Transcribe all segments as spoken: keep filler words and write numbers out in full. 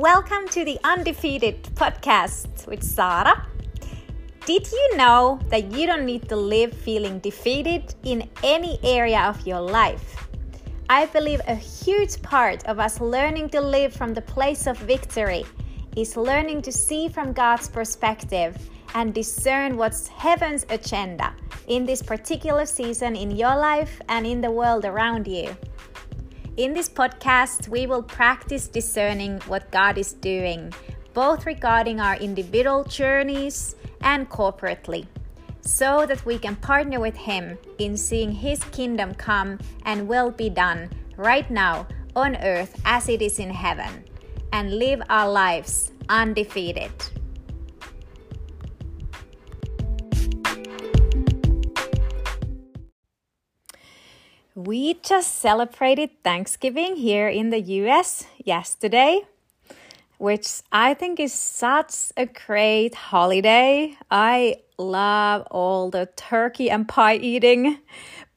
Welcome to the Undefeated Podcast with Sarah. Did you know that you don't need to live feeling defeated in any area of your life? I believe a huge part of us learning to live from the place of victory is learning to see from God's perspective and discern what's heaven's agenda in this particular season in your life and in the world around you. In this podcast, we will practice discerning what God is doing, both regarding our individual journeys and corporately, so that we can partner with Him in seeing His kingdom come and will be done right now on earth as it is in heaven, and live our lives undefeated. We just celebrated Thanksgiving here in the U S yesterday, which I think is such a great holiday. I love all the turkey and pie eating,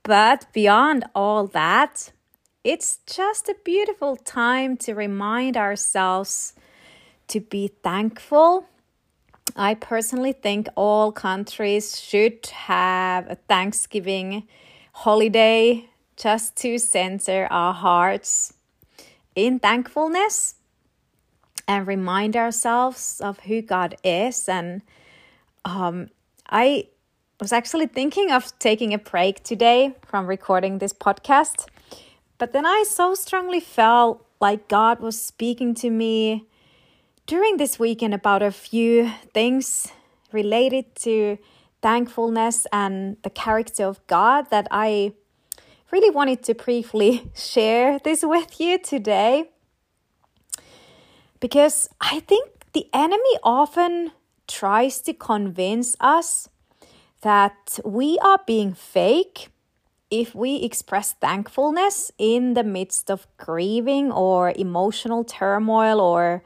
but beyond all that, it's just a beautiful time to remind ourselves to be thankful. I personally think all countries should have a Thanksgiving holiday just to center our hearts in thankfulness and remind ourselves of who God is. And um, I was actually thinking of taking a break today from recording this podcast, but then I so strongly felt like God was speaking to me during this weekend about a few things related to thankfulness and the character of God that I really wanted to briefly share this with you today, because I think the enemy often tries to convince us that we are being fake if we express thankfulness in the midst of grieving or emotional turmoil or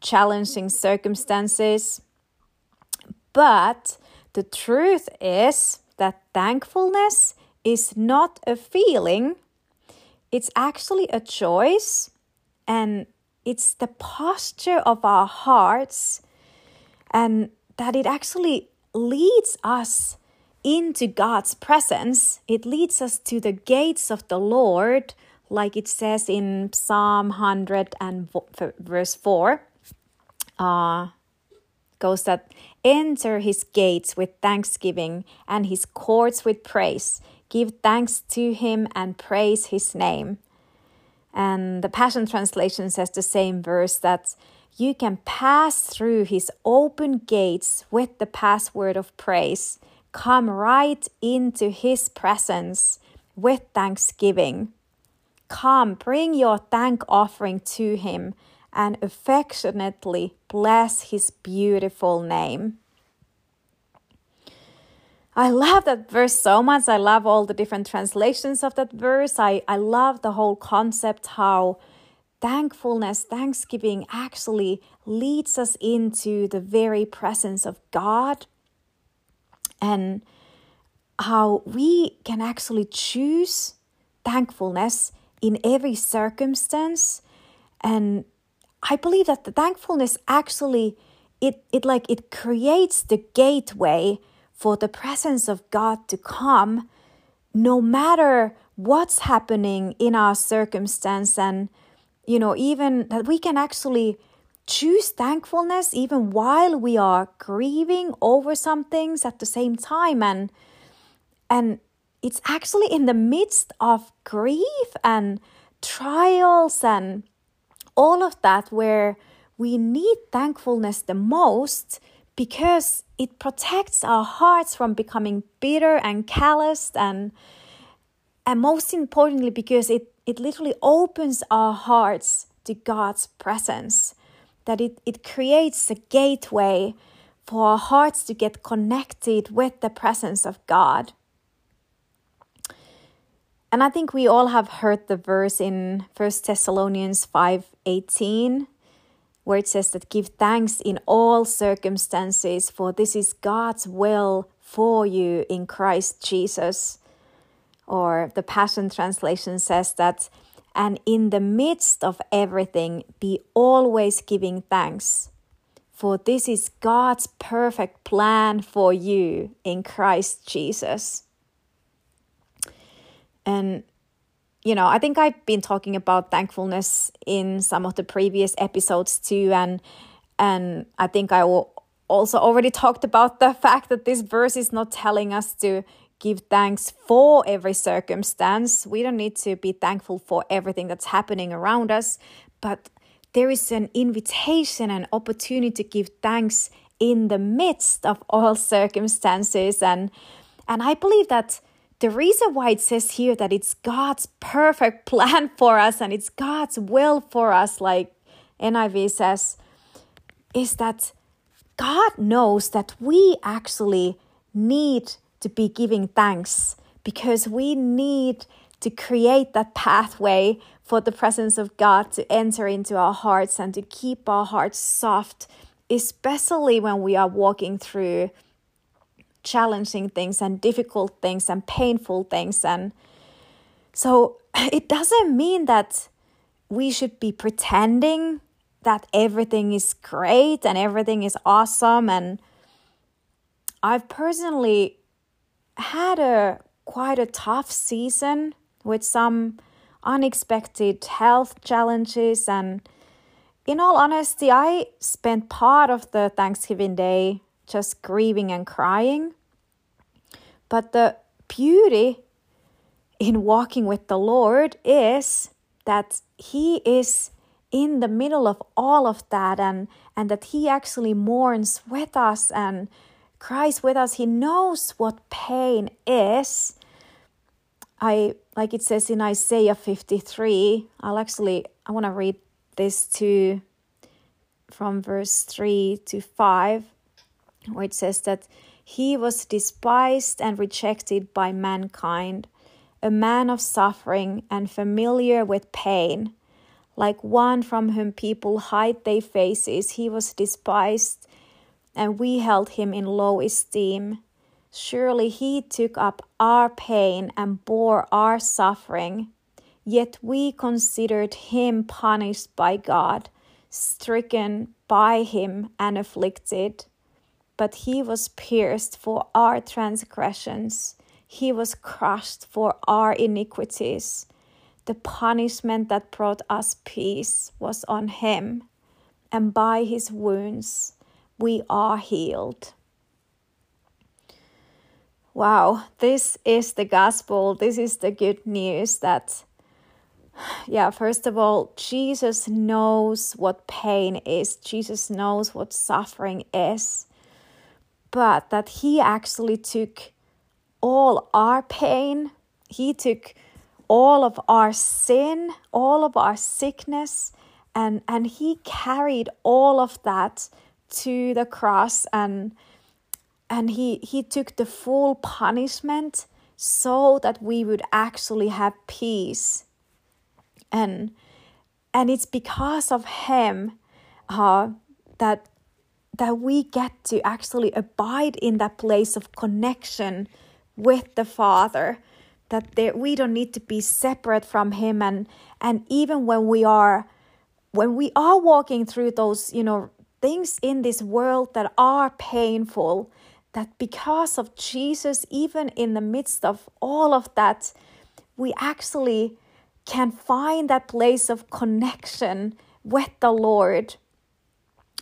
challenging circumstances. But the truth is that thankfulness is not a feeling, it's actually a choice, and it's the posture of our hearts, and that it actually leads us into God's presence. It leads us to the gates of the Lord, like it says in Psalm one hundred and verse four. Uh, goes that, enter his gates with thanksgiving and his courts with praise. Give thanks to him and praise his name. And the Passion Translation says the same verse, that you can pass through his open gates with the password of praise. Come right into his presence with thanksgiving. Come, bring your thank offering to him and affectionately bless his beautiful name. I love that verse so much. I love all the different translations of that verse. I, I love the whole concept, how thankfulness, thanksgiving actually leads us into the very presence of God, and how we can actually choose thankfulness in every circumstance. And I believe that the thankfulness actually, it, it like it creates the gateway for the presence of God to come, no matter what's happening in our circumstance. And, you know, even that we can actually choose thankfulness even while we are grieving over some things at the same time. And, and it's actually in the midst of grief and trials and all of that where we need thankfulness the most, because it protects our hearts from becoming bitter and calloused, and and most importantly, because it, it literally opens our hearts to God's presence, that it, it creates a gateway for our hearts to get connected with the presence of God. And I think we all have heard the verse in First Thessalonians five eighteen, where it says that give thanks in all circumstances, for this is God's will for you in Christ Jesus. Or the Passion Translation says that and in the midst of everything, be always giving thanks. For this is God's perfect plan for you in Christ Jesus. And, you know, I think I've been talking about thankfulness in some of the previous episodes too. And and I think I also already talked about the fact that this verse is not telling us to give thanks for every circumstance. We don't need to be thankful for everything that's happening around us, but there is an invitation and opportunity to give thanks in the midst of all circumstances. And and I believe that the reason why it says here that it's God's perfect plan for us and it's God's will for us, like N I V says, is that God knows that we actually need to be giving thanks, because we need to create that pathway for the presence of God to enter into our hearts and to keep our hearts soft, especially when we are walking through challenging things and difficult things and painful things. And so it doesn't mean that we should be pretending that everything is great and everything is awesome. And I've personally had a quite a tough season with some unexpected health challenges, and in all honesty, I spent part of the Thanksgiving Day just grieving and crying. But the beauty in walking with the Lord is that He is in the middle of all of that, and and that He actually mourns with us and cries with us. He knows what pain is. I, like it says in Isaiah fifty-three, I'll actually, I want to read this too from verse three to five, where it says that He was despised and rejected by mankind, a man of suffering and familiar with pain. Like one from whom people hide their faces, He was despised and we held Him in low esteem. Surely He took up our pain and bore our suffering, yet we considered Him punished by God, stricken by Him and afflicted. But He was pierced for our transgressions, He was crushed for our iniquities. The punishment that brought us peace was on Him, and by His wounds we are healed. Wow, this is the gospel. This is the good news that, yeah, first of all, Jesus knows what pain is. Jesus knows what suffering is. But that He actually took all our pain. He took all of our sin, all of our sickness, and, and He carried all of that to the cross, and And he, he took the full punishment so that we would actually have peace. And and it's because of Him uh, that, that we get to actually abide in that place of connection with the Father. That there, we don't need to be separate from Him. And and even when we are when we are walking through those, you know, things in this world that are painful, that because of Jesus, even in the midst of all of that, we actually can find that place of connection with the Lord,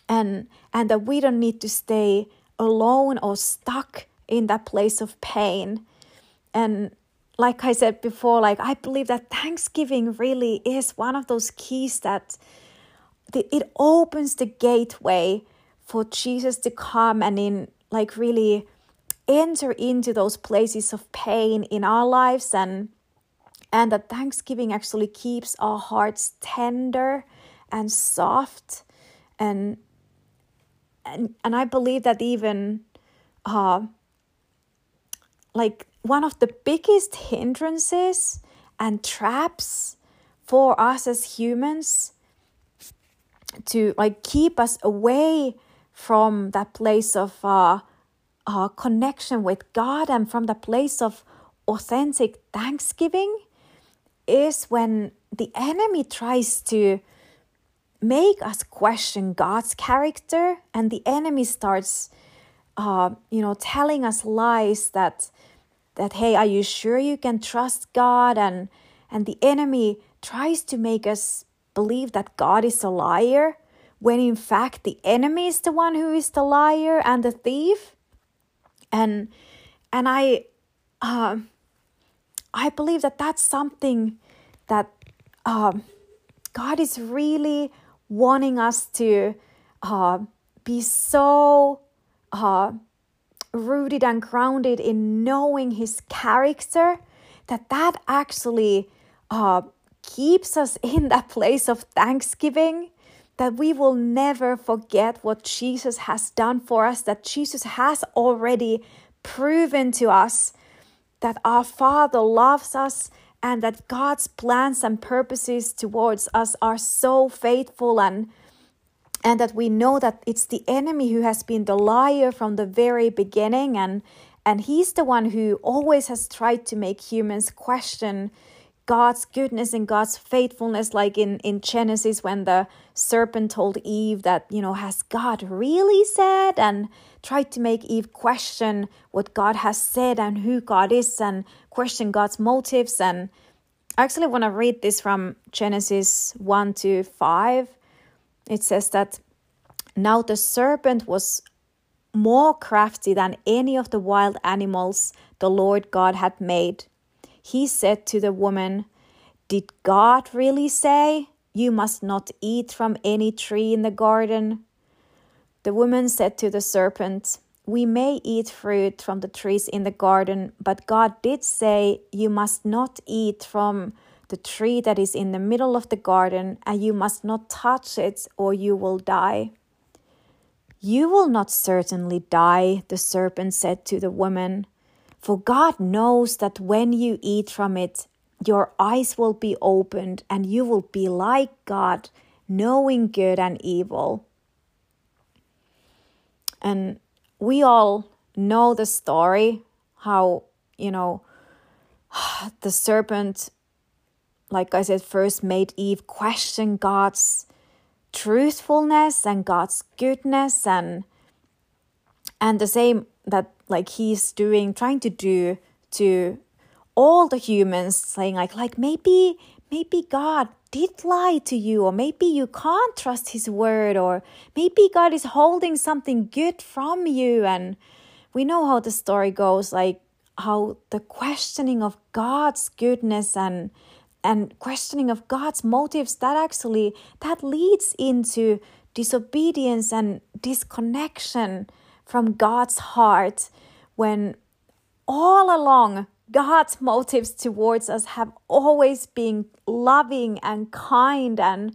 and and that we don't need to stay alone or stuck in that place of pain. And like I said before, like I believe that Thanksgiving really is one of those keys that it opens the gateway for Jesus to come and in like really enter into those places of pain in our lives, and and that Thanksgiving actually keeps our hearts tender and soft. And and, and I believe that even uh, like one of the biggest hindrances and traps for us as humans to like keep us away from that place of uh, uh, connection with God and from the place of authentic thanksgiving is when the enemy tries to make us question God's character, and the enemy starts, uh, you know, telling us lies that, that hey, are you sure you can trust God? And and the enemy tries to make us believe that God is a liar, when in fact the enemy is the one who is the liar and the thief. And and I, uh, I believe that that's something that uh, God is really wanting us to uh, be so uh, rooted and grounded in knowing His character, that that actually uh, keeps us in that place of thanksgiving, that we will never forget what Jesus has done for us, that Jesus has already proven to us that our Father loves us, and that God's plans and purposes towards us are so faithful, and and that we know that it's the enemy who has been the liar from the very beginning, and and he's the one who always has tried to make humans question God's goodness and God's faithfulness, like in, in Genesis when the serpent told Eve that, you know, has God really said? And tried to make Eve question what God has said and who God is, and question God's motives. And I actually want to read this from Genesis one to five. It says that, now the serpent was more crafty than any of the wild animals the Lord God had made. He said to the woman, did God really say, you must not eat from any tree in the garden? The woman said to the serpent, we may eat fruit from the trees in the garden, but God did say, you must not eat from the tree that is in the middle of the garden, and you must not touch it, or you will die. You will not certainly die, the serpent said to the woman. For God knows that when you eat from it, your eyes will be opened and you will be like God, knowing good and evil. And we all know the story, how, you know, the serpent, like I said, first made Eve question God's truthfulness and God's goodness, and and the same that, like, he's doing, trying to do to all the humans, saying like, like maybe, maybe God did lie to you, or maybe you can't trust his word, or maybe God is holding something good from you. And we know how the story goes, like how the questioning of God's goodness and and questioning of God's motives, that actually, that leads into disobedience and disconnection from God's heart, when all along God's motives towards us have always been loving and kind, and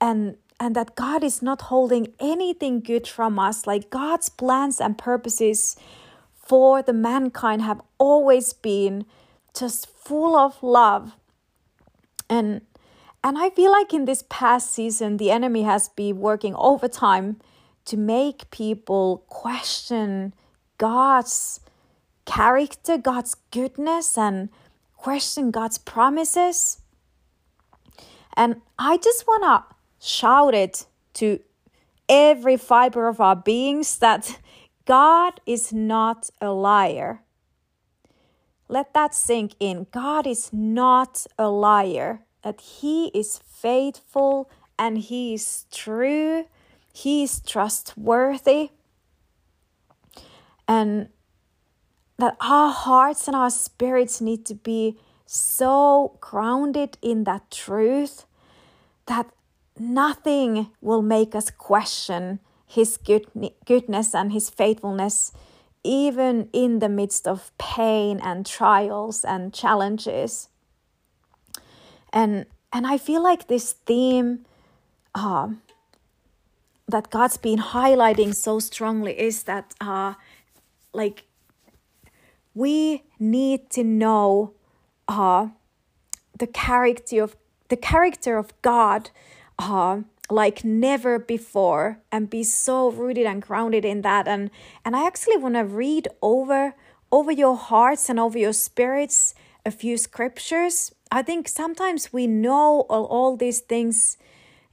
and and that God is not holding anything good from us. Like, God's plans and purposes for the mankind have always been just full of love. And and I feel like in this past season, the enemy has been working overtime to make people question God's character, God's goodness, and question God's promises. And I just want to shout it to every fiber of our beings that God is not a liar. Let that sink in. God is not a liar. That He is faithful and He is true. He is trustworthy, and that our hearts and our spirits need to be so grounded in that truth that nothing will make us question His good, goodness and His faithfulness, even in the midst of pain and trials and challenges. And and I feel like this theme Uh, that God's been highlighting so strongly is that, uh, like, we need to know uh, the character of the character of God, uh, like never before, and be so rooted and grounded in that. And and I actually want to read over over your hearts and over your spirits a few scriptures I think sometimes we know all, all these things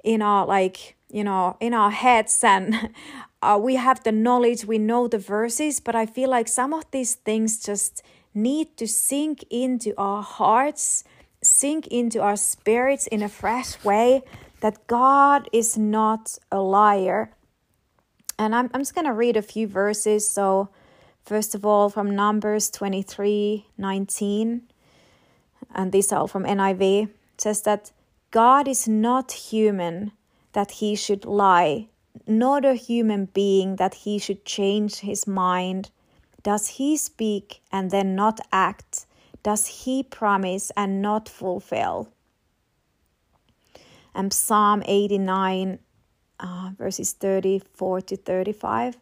in our, like, you know, in our heads, and uh, we have the knowledge, we know the verses, but I feel like some of these things just need to sink into our hearts, sink into our spirits in a fresh way, that God is not a liar. And I'm, I'm just going to read a few verses. So first of all, from Numbers twenty-three nineteen, and these are all from N I V, it says that God is not human that he should lie, nor a human being that he should change his mind. Does he speak and then not act? Does he promise and not fulfill? And Psalm eighty-nine, uh, verses thirty-four to thirty-five.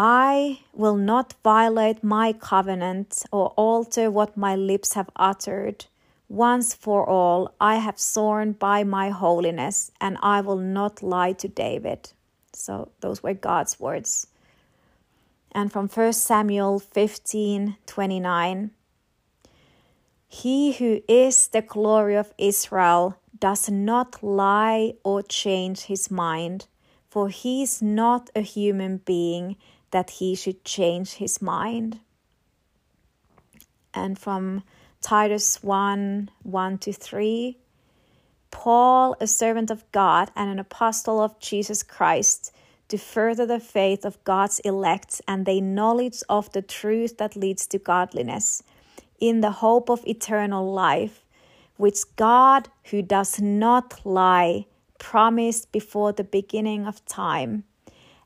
I will not violate my covenant or alter what my lips have uttered. Once for all, I have sworn by my holiness, and I will not lie to David. So those were God's words. And from First Samuel fifteen twenty-nine, he who is the glory of Israel does not lie or change his mind, for he is not a human being that he should change his mind. And from Titus one, one to three, Paul, a servant of God and an apostle of Jesus Christ, to further the faith of God's elect and the knowledge of the truth that leads to godliness, in the hope of eternal life, which God, who does not lie, promised before the beginning of time,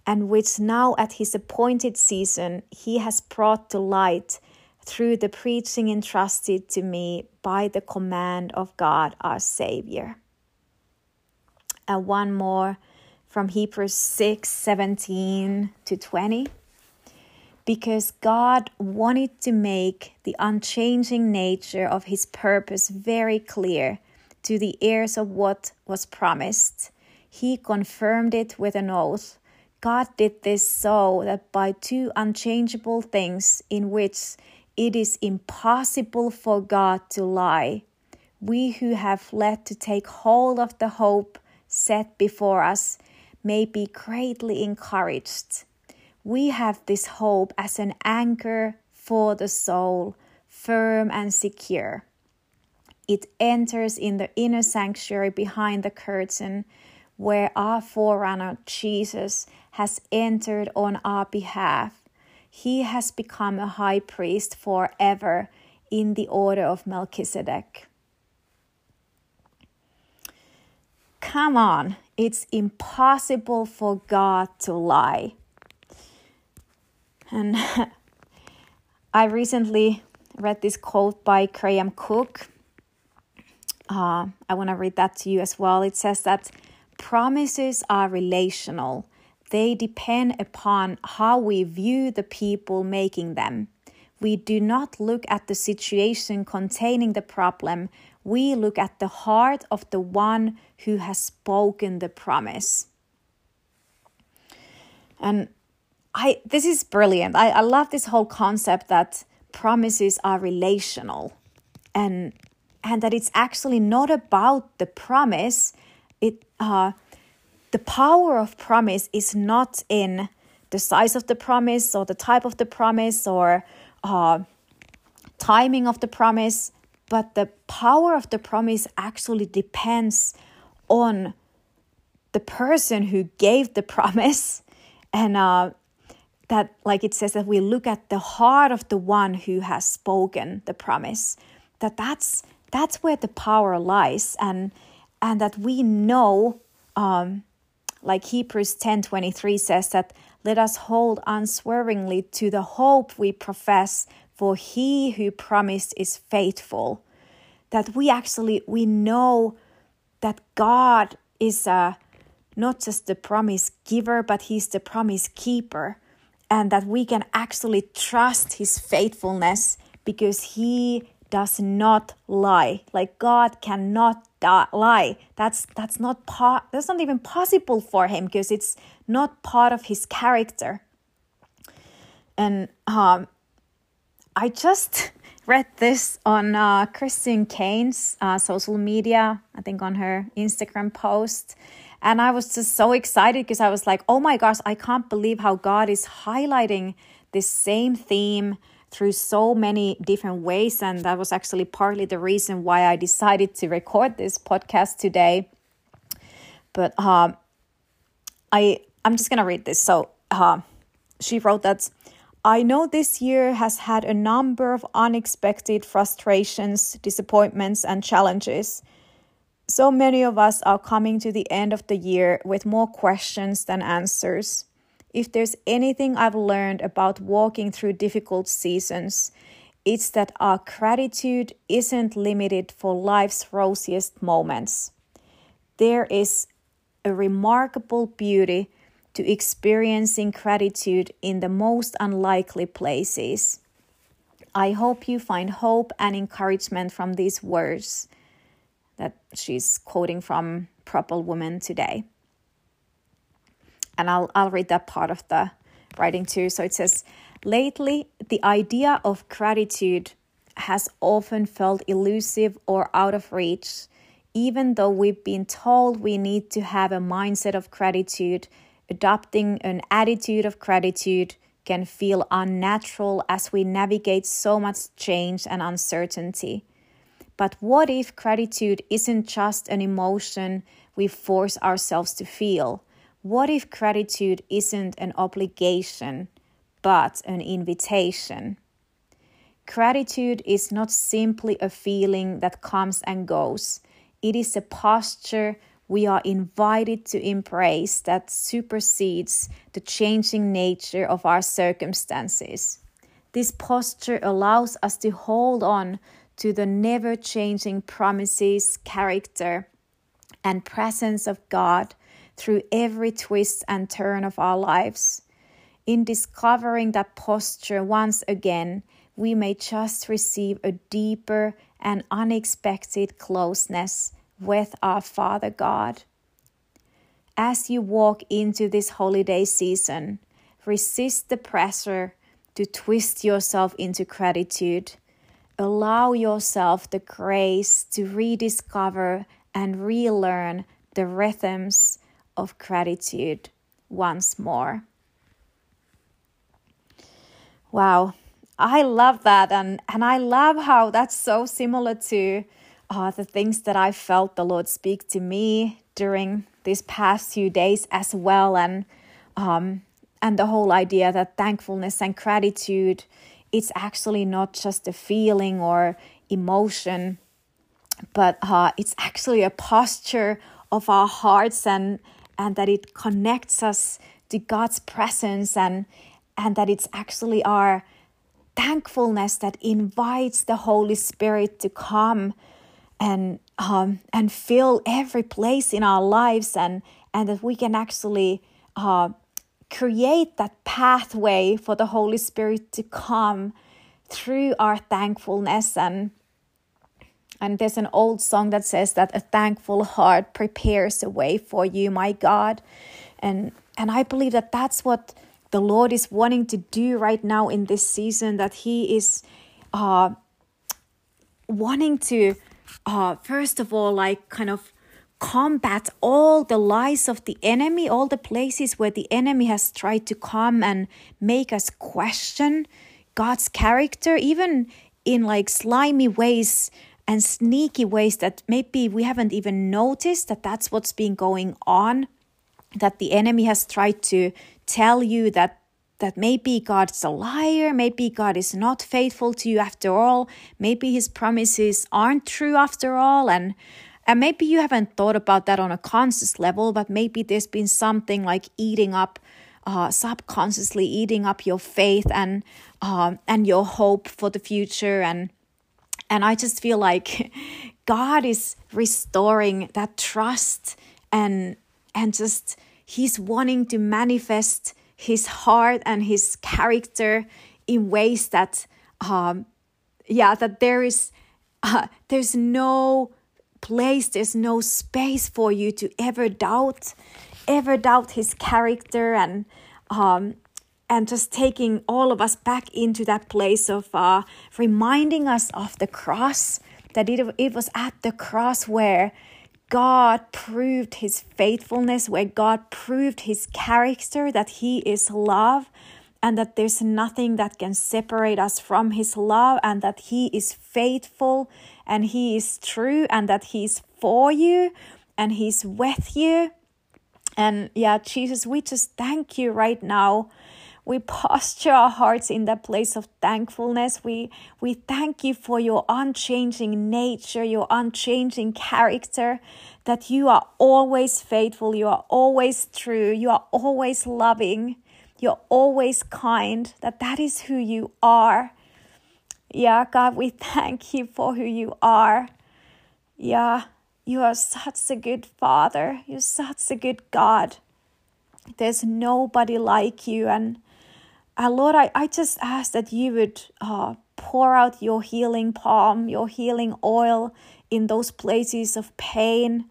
and which now at his appointed season he has brought to light through the preaching entrusted to me by the command of God our Savior. And one more from Hebrews six seventeen to twenty. Because God wanted to make the unchanging nature of his purpose very clear to the heirs of what was promised, he confirmed it with an oath. God did this so that by two unchangeable things in which it is impossible for God to lie, we who have led to take hold of the hope set before us may be greatly encouraged. We have this hope as an anchor for the soul, firm and secure. It enters in the inner sanctuary behind the curtain, where our forerunner, Jesus, has entered on our behalf. He has become a high priest forever in the order of Melchizedek. Come on, it's impossible for God to lie. And I recently read this quote by Graham Cook. Uh, I want to read that to you as well. It says that promises are relational. They depend upon how we view the people making them. We do not look at the situation containing the problem. We look at the heart of the one who has spoken the promise. And I, this is brilliant. I, I love this whole concept that promises are relational, and and that it's actually not about the promise. It uh, the power of promise is not in the size of the promise or the type of the promise or uh, timing of the promise, but the power of the promise actually depends on the person who gave the promise. And uh, that, like it says, that we look at the heart of the one who has spoken the promise, that that's, that's where the power lies. And, and that we know, um, like Hebrews ten twenty-three says, that let us hold unswervingly to the hope we profess, for he who promised is faithful. That we actually, we know that God is uh, not just the promise giver, but he's the promise keeper. And that we can actually trust his faithfulness, because he does not lie. Like, God cannot die, lie. That's that's not part. That's not even possible for him, because it's not part of his character. And um, I just read this on uh, Christine Kane's uh, social media, I think on her Instagram post. And I was just so excited because I was like, oh my gosh, I can't believe how God is highlighting this same theme through so many different ways. And that was actually partly the reason why I decided to record this podcast today. But uh, I, I'm just going to read this. So uh, she wrote that, I know this year has had a number of unexpected frustrations, disappointments, and challenges. So many of us are coming to the end of the year with more questions than answers. If there's anything I've learned about walking through difficult seasons, it's that our gratitude isn't limited for life's rosiest moments. There is a remarkable beauty to experiencing gratitude in the most unlikely places. I hope you find hope and encouragement from these words. That she's quoting from Propel Women today. And I'll I'll read that part of the writing too. So it says, lately, the idea of gratitude has often felt elusive or out of reach, even though we've been told we need to have a mindset of gratitude. Adopting an attitude of gratitude can feel unnatural as we navigate so much change and uncertainty. But what if gratitude isn't just an emotion we force ourselves to feel? What if gratitude isn't an obligation, but an invitation? Gratitude is not simply a feeling that comes and goes. It is a posture we are invited to embrace that supersedes the changing nature of our circumstances. This posture allows us to hold on to the never-changing promises, character, and presence of God through every twist and turn of our lives. In discovering that posture once again, we may just receive a deeper and unexpected closeness with our Father God. As you walk into this holiday season, resist the pressure to twist yourself into gratitude. Allow yourself the grace to rediscover and relearn the rhythms of gratitude once more. Wow, I love that. And, and I love how that's so similar to uh, the things that I felt the Lord speak to me during these past few days as well. And, um, and the whole idea that thankfulness and gratitude, it's actually not just a feeling or emotion, but uh, it's actually a posture of our hearts, and and that it connects us to God's presence, and and that it's actually our thankfulness that invites the Holy Spirit to come and um and fill every place in our lives, and and that we can actually uh create that pathway for the Holy Spirit to come through our thankfulness. And and there's an old song that says that a thankful heart prepares a way for you, my God. And and I believe that that's what the Lord is wanting to do right now in this season, that He is uh, wanting to, uh, first of all, like kind of combat all the lies of the enemy, all the places where the enemy has tried to come and make us question God's character, even in like slimy ways and sneaky ways that maybe we haven't even noticed that that's what's been going on, that the enemy has tried to tell you that that maybe God's a liar, maybe God is not faithful to you after all, maybe His promises aren't true after all. And And maybe you haven't thought about that on a conscious level, but maybe there's been something like eating up, uh, subconsciously eating up your faith and um, and your hope for the future. And and I just feel like God is restoring that trust, and and just He's wanting to manifest His heart and His character in ways that, um, yeah, that there is uh, there's no place, there's no space for you to ever doubt, ever doubt His character, and um, and just taking all of us back into that place of uh, reminding us of the cross, that it, it was at the cross where God proved his faithfulness, where God proved his character, that he is love, and that there's nothing that can separate us from his love, and that he is faithful, and he is true, and that he's for you, and he's with you. And yeah, Jesus, we just thank you right now. We posture our hearts in that place of thankfulness. We we thank you for your unchanging nature, your unchanging character, that you are always faithful, you are always true, you are always loving, you're always kind, that that is who you are. Yeah, God, we thank you for who you are. Yeah, you are such a good Father. You're such a good God. There's nobody like you. And Uh, Lord, I, I just ask that you would uh, pour out your healing palm, your healing oil in those places of pain,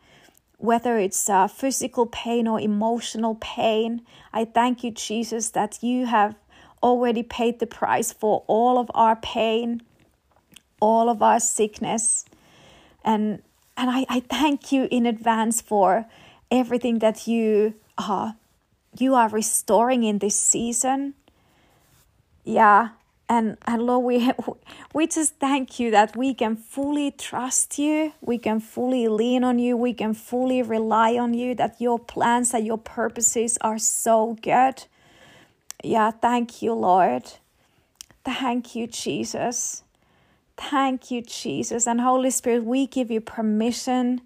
whether it's uh, physical pain or emotional pain. I thank you, Jesus, that you have already paid the price for all of our pain, all of our sickness. And and I, I thank you in advance for everything that you, uh, you are restoring in this season. Yeah, and, and Lord, we, we just thank you that we can fully trust you, we can fully lean on you, we can fully rely on you, that your plans and your purposes are so good. Yeah, thank you, Lord. Thank you, Jesus. Thank you, Jesus. And Holy Spirit, we give you permission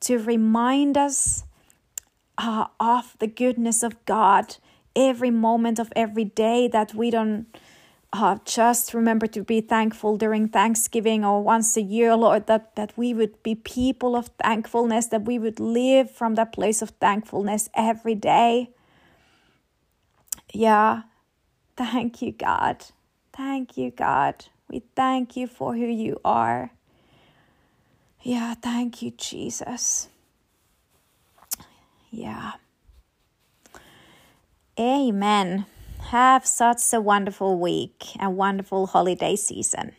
to remind us uh, of the goodness of God every moment of every day, that we don't uh, just remember to be thankful during Thanksgiving or once a year, Lord, that, that we would be people of thankfulness, that we would live from that place of thankfulness every day. Yeah, thank you, God. Thank you, God. We thank you for who you are. Yeah, thank you, Jesus. Yeah. Amen. Have such a wonderful week and wonderful holiday season.